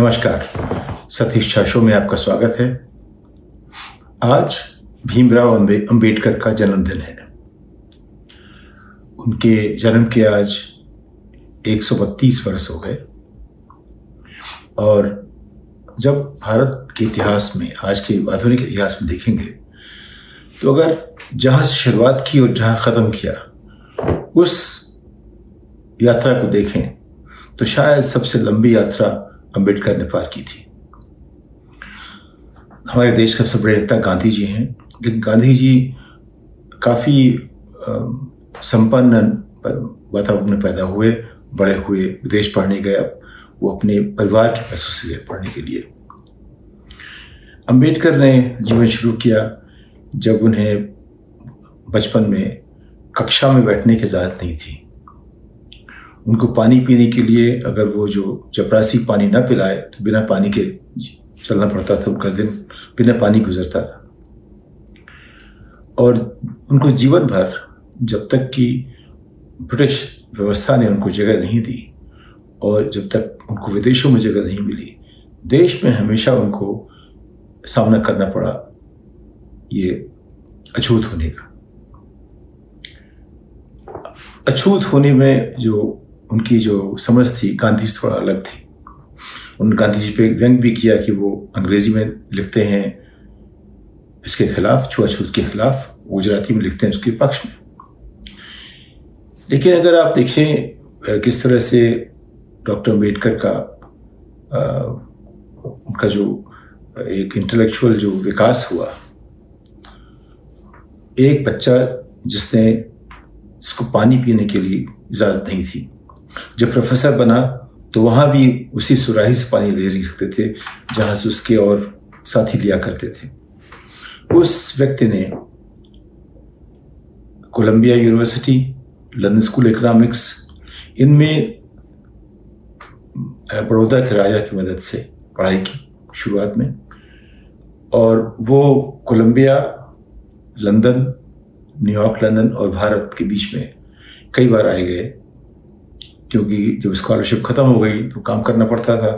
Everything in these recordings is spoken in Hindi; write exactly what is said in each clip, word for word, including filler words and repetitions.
नमस्कार, सतीश झा शो में आपका स्वागत है। आज भीमराव अंबेडकर का जन्मदिन है। उनके जन्म के आज एक सौ बत्तीस वर्ष हो गए और जब भारत के इतिहास में, आज के आधुनिक इतिहास में देखेंगे तो अगर जहाँ से शुरुआत की और जहाँ ख़त्म किया उस यात्रा को देखें तो शायद सबसे लंबी यात्रा अंबेडकर ने पार की थी। हमारे देश के सबसे बड़े नेता गांधी जी हैं, लेकिन गांधी जी काफ़ी संपन्न वातावरण में पैदा हुए, बड़े हुए, विदेश पढ़ने गए, वो अपने परिवार के पैसों से गए पढ़ने के लिए। अंबेडकर ने जीवन शुरू किया जब उन्हें बचपन में कक्षा में बैठने की इजाज़त नहीं थी। उनको पानी पीने के लिए अगर वो जो चपरासी पानी ना पिलाए तो बिना पानी के चलना पड़ता था, उनका दिन बिना पानी गुजरता था। और उनको जीवन भर, जब तक कि ब्रिटिश व्यवस्था ने उनको जगह नहीं दी और जब तक उनको विदेशों में जगह नहीं मिली, देश में हमेशा उनको सामना करना पड़ा ये अछूत होने का। अछूत होने में जो उनकी जो समझ थी गांधी से थोड़ा अलग थी। उन गांधी जी पे व्यंग भी किया कि वो अंग्रेज़ी में लिखते हैं इसके खिलाफ, छुआछूत के खिलाफ, गुजराती में लिखते हैं उसके पक्ष में। लेकिन अगर आप देखें किस तरह से डॉक्टर अम्बेडकर का आ, उनका जो एक इंटेलेक्चुअल जो विकास हुआ, एक बच्चा जिसने इसको पानी पीने के लिए इजाज़त नहीं थी, जब प्रोफेसर बना तो वहाँ भी उसी सुराही से पानी ले नहीं सकते थे जहाँ से उसके और साथी लिया करते थे। उस व्यक्ति ने Columbia University, London School Economics, इनमें बड़ौदा के राजा की मदद से पढ़ाई की शुरुआत में, और वो कोलंबिया, लंदन, न्यूयॉर्क, लंदन और भारत के बीच में कई बार आए गए, क्योंकि जब स्कॉलरशिप ख़त्म हो गई तो काम करना पड़ता था।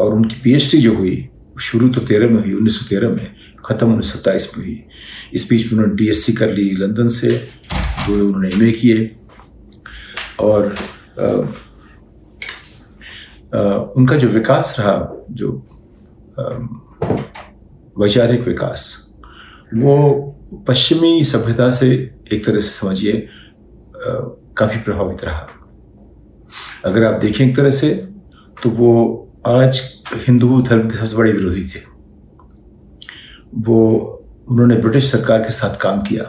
और उनकी पीएचडी जो हुई, शुरू तो तेरह में हुई, उन्नीस सौ तेरह में, ख़त्म उन्नीस सौ सत्ताईस में हुई। इस बीच में उन्होंने डीएससी कर ली लंदन से, जो उन्होंने एमए किए, और आ, आ, उनका जो विकास रहा, जो वैचारिक विकास, वो पश्चिमी सभ्यता से एक तरह से समझिए काफ़ी प्रभावित रहा। अगर आप देखें एक तरह से तो वो आज हिंदू धर्म के सबसे बड़े विरोधी थे। वो उन्होंने ब्रिटिश सरकार के साथ काम किया,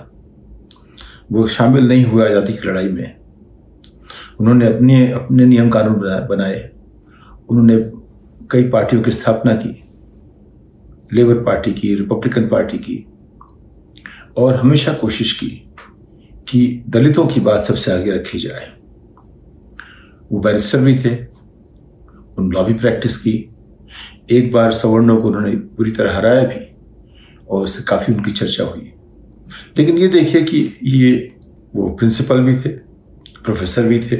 वो शामिल नहीं हुए आज़ादी की लड़ाई में। उन्होंने अपने अपने नियम कानून बनाए, उन्होंने कई पार्टियों की स्थापना की, लेबर पार्टी की, रिपब्लिकन पार्टी की, और हमेशा कोशिश की कि दलितों की बात सबसे आगे रखी जाए। वो बैरिस्टर भी थे, उन लॉ भी प्रैक्टिस की, एक बार सवर्णों को उन्होंने बुरी तरह हराया भी और उससे काफ़ी उनकी चर्चा हुई। लेकिन ये देखिए कि ये वो प्रिंसिपल भी थे, प्रोफेसर भी थे,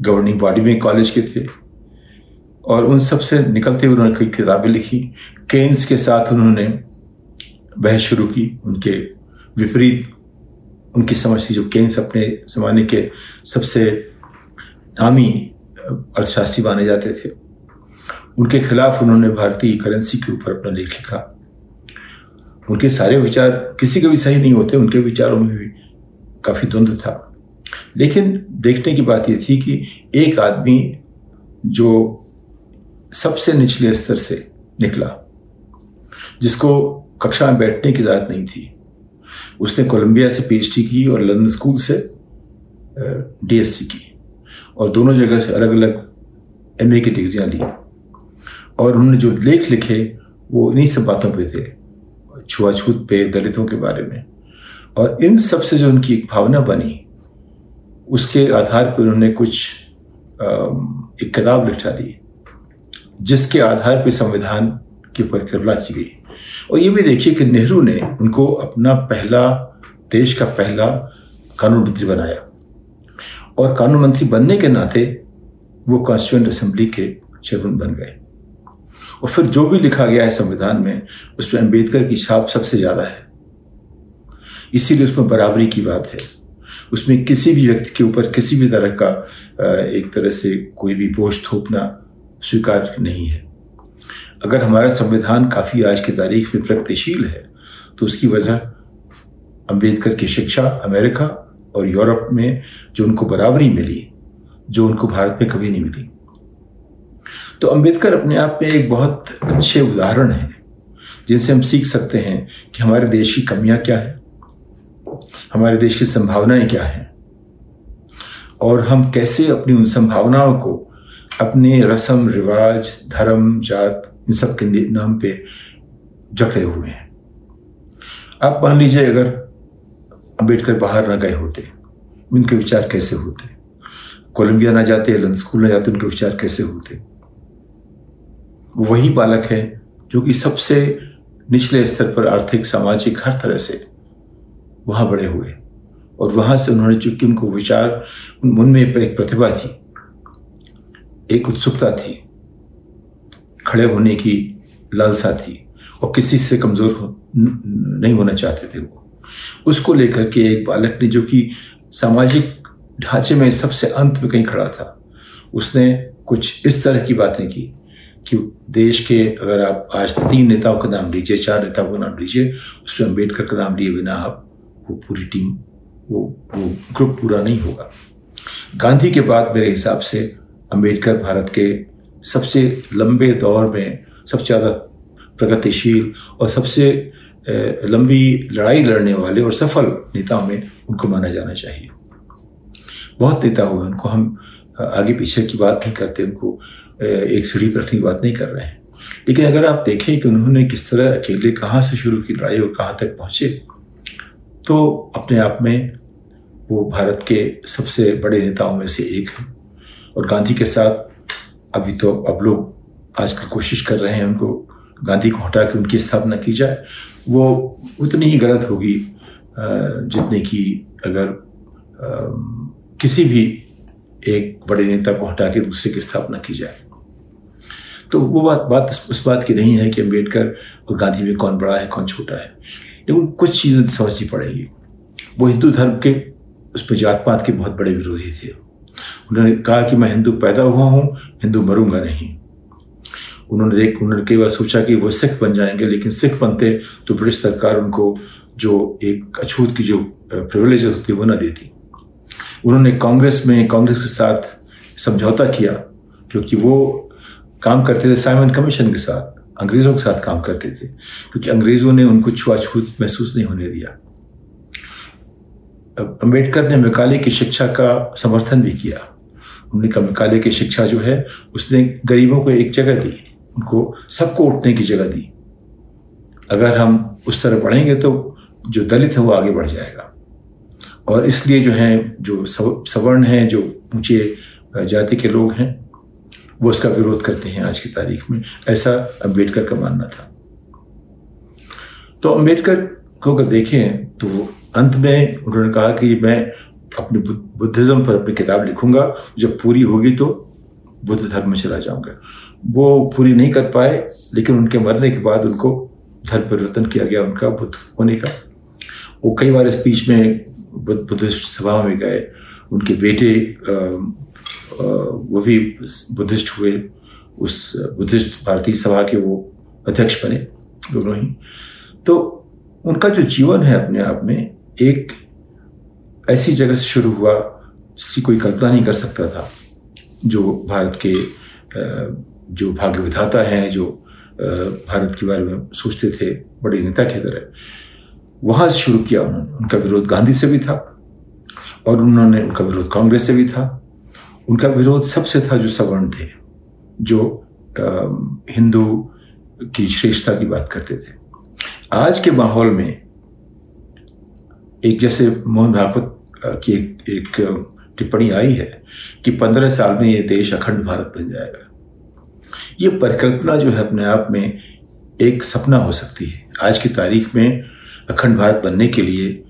गवर्निंग बॉडी में कॉलेज के थे, और उन सब से निकलते हुए उन्होंने कई किताबें लिखी। केन्स के साथ उन्होंने बहस शुरू की, उनके विपरीत उनकी समझ थी। जो केन्स अपने ज़माने के सबसे नामी अर्थशास्त्री माने जाते थे, उनके खिलाफ उन्होंने भारतीय करेंसी के ऊपर अपना लेख लिखा। उनके सारे विचार किसी के भी सही नहीं होते, उनके विचारों में भी काफ़ी द्वंद्व था। लेकिन देखने की बात यह थी कि एक आदमी जो सबसे निचले स्तर से निकला, जिसको कक्षा में बैठने की इजाज़त नहीं थी, उसने कोलंबिया से पीएचडी की और लंदन स्कूल से डीएससी की, और दोनों जगह से अलग अलग एमए की डिग्रियां ली, और उन्होंने जो लेख लिखे वो इन्हीं सब बातों पे थे, छुआछूत पे, दलितों के बारे में। और इन सब से जो उनकी एक भावना बनी, उसके आधार पर उन्होंने कुछ एक किताब लिख डाली जिसके आधार पर संविधान की परिकल्पना की गई। और ये भी देखिए कि नेहरू ने उनको अपना पहला, देश का पहला कानून मंत्री बनाया, और कानून मंत्री बनने के नाते वो कॉन्स्टिट्यूएंट असेंबली के चेयरमैन बन गए। और फिर जो भी लिखा गया है संविधान में उसमें अंबेडकर की छाप सबसे ज़्यादा है, इसीलिए उसमें बराबरी की बात है। उसमें किसी भी व्यक्ति के ऊपर किसी भी तरह का एक तरह से कोई भी बोझ थोपना स्वीकार नहीं है। अगर हमारा संविधान काफ़ी आज की तारीख में प्रगतिशील है तो उसकी वजह अंबेडकर की शिक्षा अमेरिका और यूरोप में जो उनको बराबरी मिली जो उनको भारत में कभी नहीं मिली। तो अंबेडकर अपने आप में एक बहुत अच्छे उदाहरण हैं जिनसे हम सीख सकते हैं कि हमारे देश की कमियां क्या हैं, हमारे देश की संभावनाएं क्या हैं और हम कैसे अपनी उन संभावनाओं को अपने रस्म रिवाज धर्म जात इन सब के नाम पे जकड़े हुए हैं। आप मान लीजिए अगर अंबेडकर बाहर ना गए होते उनके विचार कैसे होते, कोलंबिया ना जाते, लंदन स्कूल ना जाते, उनके विचार कैसे होते। वही बालक है जो कि सबसे निचले स्तर पर आर्थिक सामाजिक हर तरह से वहाँ बड़े हुए और वहाँ से उन्होंने चूंकि उनको विचार उनमें एक प्रतिभा थी, एक उत्सुकता थी, खड़े होने की लालसा थी और किसी से कमज़ोर हो, नहीं होना चाहते थे वो। उसको लेकर के एक बालक ने जो कि सामाजिक ढांचे में सबसे अंत में कहीं खड़ा था उसने कुछ इस तरह की बातें की कि देश के अगर आप आज तीन नेताओं का नाम लीजिए, चार नेताओं का नाम लीजिए, उसमें अंबेडकर का नाम लिए बिना आप वो पूरी टीम वो वो ग्रुप पूरा नहीं होगा। गांधी के बाद मेरे हिसाब से अंबेडकर भारत के सबसे लंबे दौर में सबसे ज़्यादा प्रगतिशील और सबसे लंबी लड़ाई लड़ने वाले और सफल नेताओं में उनको माना जाना चाहिए। बहुत नेता हुए, उनको हम आगे पीछे की बात नहीं करते, उनको एक सीढ़ी पर रखने की बात नहीं कर रहे हैं, लेकिन अगर आप देखें कि उन्होंने किस तरह अकेले कहाँ से शुरू की लड़ाई और कहाँ तक पहुँचे तो अपने आप में वो भारत के सबसे बड़े नेताओं में से एक हैं। और गांधी के साथ अभी तो अब लोग आजकल कोशिश कर रहे हैं उनको गांधी को हटा के उनकी स्थापना की जाए, वो उतनी ही गलत होगी जितने की अगर किसी भी एक बड़े नेता को हटा के दूसरे की स्थापना की जाए। तो वो बात बात उस बात की नहीं है कि अंबेडकर और गांधी में कौन बड़ा है कौन छोटा है, लेकिन कुछ चीज़ें समझनी पड़ेंगी। वो हिंदू धर्म के उस पर जात पात के बहुत बड़े विरोधी थे। उन्होंने कहा कि मैं हिंदू पैदा हुआ हूँ, हिंदू मरूंगा नहीं। उन्होंने देख उन्होंने कई बार सोचा कि वो सिख बन जाएंगे, लेकिन सिख बनते तो ब्रिटिश सरकार उनको जो एक अछूत की जो प्रिविलेज होती वो ना देती। उन्होंने कांग्रेस में कांग्रेस के साथ समझौता किया क्योंकि वो काम करते थे साइमन कमीशन के साथ, अंग्रेज़ों के साथ काम करते थे, क्योंकि अंग्रेज़ों ने उनको छुआछूत महसूस नहीं होने दिया। अंबेडकर ने मैकाले की शिक्षा का समर्थन भी किया। उन्होंने कहा मैकाले की शिक्षा जो है उसने गरीबों को एक जगह दी, उनको सबको उठने की जगह दी। अगर हम उस तरह बढ़ेंगे तो जो दलित है वो आगे बढ़ जाएगा और इसलिए जो हैं जो सवर्ण हैं जो ऊंचे जाति के लोग हैं वो उसका विरोध करते हैं आज की तारीख में, ऐसा अंबेडकर का मानना था। तो अंबेडकर को अगर देखें तो अंत में उन्होंने कहा कि मैं अपने बुद्धिज़्म पर अपनी किताब लिखूंगा, जब पूरी होगी तो बुद्ध धर्म में चला जाऊंगा। वो पूरी नहीं कर पाए, लेकिन उनके मरने के बाद उनको धर्म परिवर्तन किया गया उनका बुद्ध होने का। वो कई बार स्पीच में बुद्धिस्ट सभा में गए, उनके बेटे आ, आ, वो भी बुद्धिस्ट हुए, उस बुद्धिस्ट भारतीय सभा के वो अध्यक्ष बने दोनों ही। तो उनका जो जीवन है अपने आप में एक ऐसी जगह से शुरू हुआ जिसकी कोई कल्पना नहीं कर सकता था, जो भारत के जो भाग्य विधाता हैं जो भारत के बारे में सोचते थे बड़े नेता की तरह, वहाँ से शुरू किया उन्होंने। उनका विरोध गांधी से भी था और उन्होंने उनका विरोध कांग्रेस से भी था। उनका विरोध सबसे था जो सवर्ण थे, जो हिंदू की श्रेष्ठता की बात करते थे। आज के माहौल में एक जैसे मोहन भागवत की एक, एक टिप्पणी आई है कि पंद्रह साल में ये देश अखंड भारत बन जाएगा। ये परिकल्पना जो है अपने आप में एक सपना हो सकती है। आज की तारीख में अखंड भारत बनने के लिए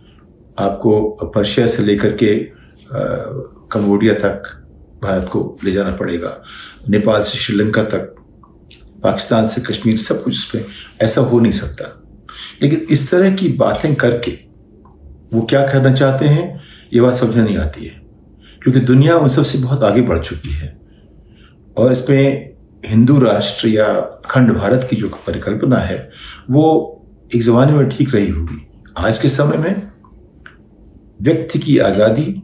आपको पर्शिया से लेकर के कंबोडिया तक भारत को ले जाना पड़ेगा, नेपाल से श्रीलंका तक, पाकिस्तान से कश्मीर सब कुछ, उस पर ऐसा हो नहीं सकता। लेकिन इस तरह की बातें करके वो क्या करना चाहते हैं ये बात समझ नहीं आती है, क्योंकि दुनिया उन सबसे बहुत आगे बढ़ चुकी है। और इसमें हिंदू राष्ट्र या अखंड भारत की जो परिकल्पना है वो एक ज़माने में ठीक रही होगी। आज के समय में व्यक्ति की आज़ादी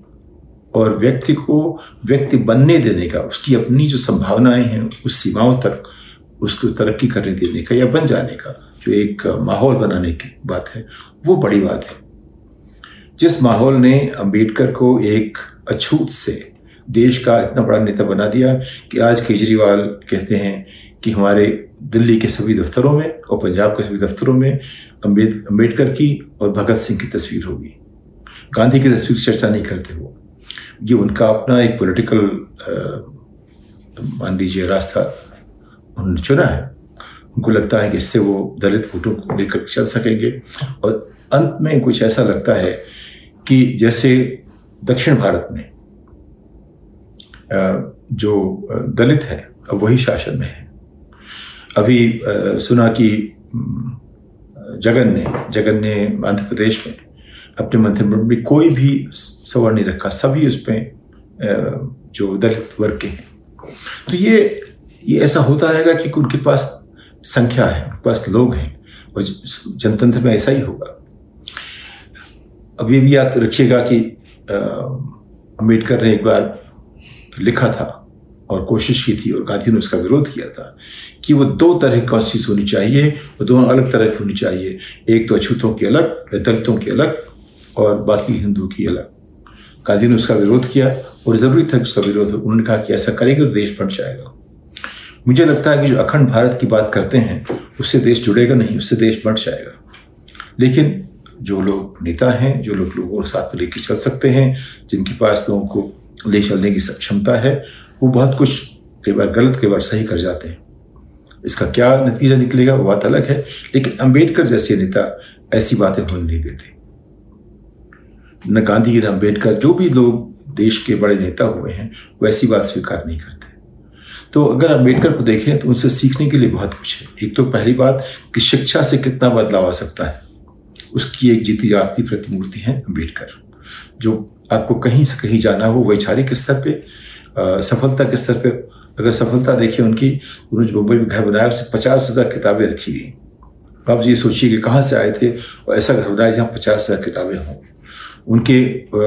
और व्यक्ति को व्यक्ति बनने देने का, उसकी अपनी जो संभावनाएं हैं उस सीमाओं तक उसको तरक्की करने देने का या बन जाने का जो एक माहौल बनाने की बात है वो बड़ी बात है। जिस माहौल ने अंबेडकर को एक अछूत से देश का इतना बड़ा नेता बना दिया कि आज केजरीवाल कहते हैं कि हमारे दिल्ली के सभी दफ्तरों में और पंजाब के सभी दफ्तरों में अंबेड अंबेडकर की और भगत सिंह की तस्वीर होगी, गांधी की तस्वीर चर्चा नहीं करते वो। ये उनका अपना एक पॉलिटिकल मान लीजिए रास्ता उन्होंने चुना है। उनको लगता है कि इससे वो दलित वोटों को लेकर चल सकेंगे। और अंत में कुछ ऐसा लगता है कि जैसे दक्षिण भारत में जो दलित हैं अब वही शासन में हैं। अभी सुना कि जगन ने जगन ने आंध्र प्रदेश में अपने मंत्रिमंडल में कोई भी सवर्ण नहीं रखा, सभी उसमें जो दलित वर्ग के हैं। तो ये ये ऐसा होता रहेगा कि उनके पास संख्या है, उनके पास लोग हैं और जनतंत्र में ऐसा ही होगा। अब ये भी याद रखिएगा कि अंबेडकर ने एक बार लिखा था और कोशिश की थी और गांधी ने उसका विरोध किया था कि वो दो तरह की कॉन्स्टिट्यूशन होनी चाहिए, वो दोनों अलग तरह की होनी चाहिए, एक तो अछूतों की अलग, दलितों की अलग और बाकी हिंदुओं की अलग। गांधी ने उसका विरोध किया और ज़रूरी था कि उसका विरोध हो। उन्होंने कहा कि ऐसा करेंगे तो देश बढ़ जाएगा। मुझे लगता है कि जो अखंड भारत की बात करते हैं उससे देश जुड़ेगा नहीं, उससे देश बढ़ जाएगा। लेकिन जो लोग नेता हैं, जो लोग लोगों को साथ में लेकर चल सकते हैं, जिनके पास लोगों को ले चलने की सक्षमता है, वो बहुत कुछ कई बार गलत कई बार सही कर जाते हैं। इसका क्या नतीजा निकलेगा वो बात अलग है, लेकिन अंबेडकर जैसे नेता ऐसी बातें होने नहीं देते। न गांधी न अंबेडकर, जो भी लोग देश के बड़े नेता हुए हैं वो ऐसी बात स्वीकार नहीं करते। तो अगर अंबेडकर को देखें तो उनसे सीखने के लिए बहुत कुछ है। एक तो पहली बात कि शिक्षा से कितना बदलाव आ सकता है, उसकी एक जीती जागती प्रतिमूर्ति है अंबेडकर। जो आपको कहीं से कहीं जाना हो वैचारिक स्तर पे, आ, सफलता के स्तर पे, अगर सफलता देखिए उनकी, उन्होंने जो मुंबई में घर बनाया उसमें पचास हज़ार किताबें रखी गई। आप ये सोचिए कि कहाँ से आए थे और ऐसा घर बनाया जहाँ पचास हज़ार किताबें हों। उनके आ,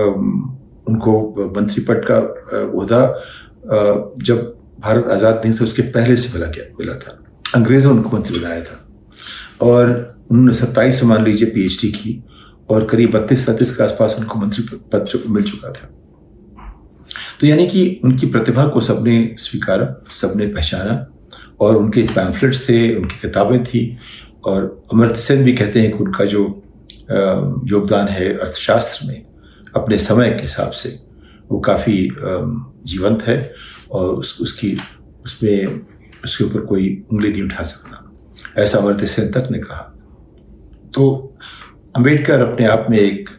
उनको मंत्रीपद का ओहदा जब भारत आज़ाद नहीं था उसके पहले से मिला गया मिला था। अंग्रेज़ों ने उनको मंत्री बनाया था और उन्होंने सत्ताईस मान लीजिए पीएचडी की और करीब बत्तीस सैंतीस के आसपास उनको मंत्री पद मिल चुका था। तो यानी कि उनकी प्रतिभा को सबने स्वीकारा, सबने पहचाना और उनके पैम्फलेट्स थे, उनकी किताबें थी। और अमर्त्य सेन भी कहते हैं कि उनका जो योगदान है अर्थशास्त्र में अपने समय के हिसाब से वो काफ़ी जीवंत है और उस उसकी उसमें उसके ऊपर कोई उंगली नहीं उठा सकता, ऐसा अमर्त्य सेन तक ने कहा। तो अंबेडकर अपने आप में एक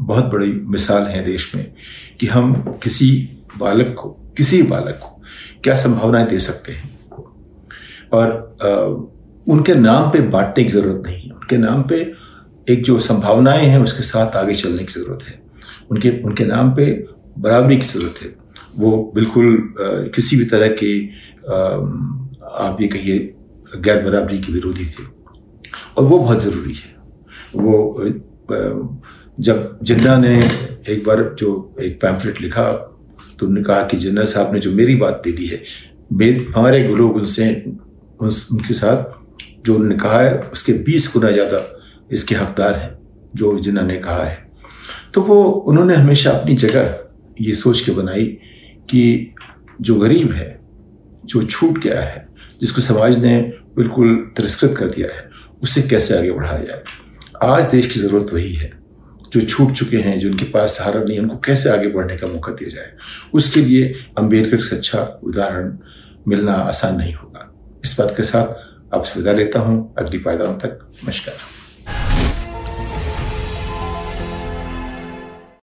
बहुत बड़ी मिसाल है देश में कि हम किसी बालक को किसी बालक को क्या संभावनाएं दे सकते हैं। और आ, उनके नाम पे बांटने की ज़रूरत नहीं है, उनके नाम पे एक जो संभावनाएं हैं उसके साथ आगे चलने की ज़रूरत है। उनके उनके नाम पे बराबरी की ज़रूरत है। वो बिल्कुल आ, किसी भी तरह के आ, आप ये कहिए गैर बराबरी के विरोधी थे और वो बहुत ज़रूरी है। वो जब जिन्ना ने एक बार जो एक पैम्फलेट लिखा तो उन्होंने कहा कि जिन्ना साहब ने जो मेरी बात दे दी है, हमारे लोग उनसे उनके साथ जो उन्होंने कहा है उसके बीस गुना ज़्यादा इसके हकदार हैं जो जिन्ना ने कहा है। तो वो उन्होंने हमेशा अपनी जगह ये सोच के बनाई कि जो गरीब है, जो छूट गया है, जिसको समाज ने बिल्कुल तिरस्कृत कर दिया है, उसे कैसे आगे बढ़ाया जाए। आज देश की ज़रूरत वही है, जो छूट चुके हैं, जिनके पास सहारा नहीं है, उनको कैसे आगे बढ़ने का मौका दिया जाए। उसके लिए अंबेडकर से अच्छा उदाहरण मिलना आसान नहीं होगा। इस बात के साथ आपसे विदा लेता हूँ। अगली पायदान तक नमस्कार।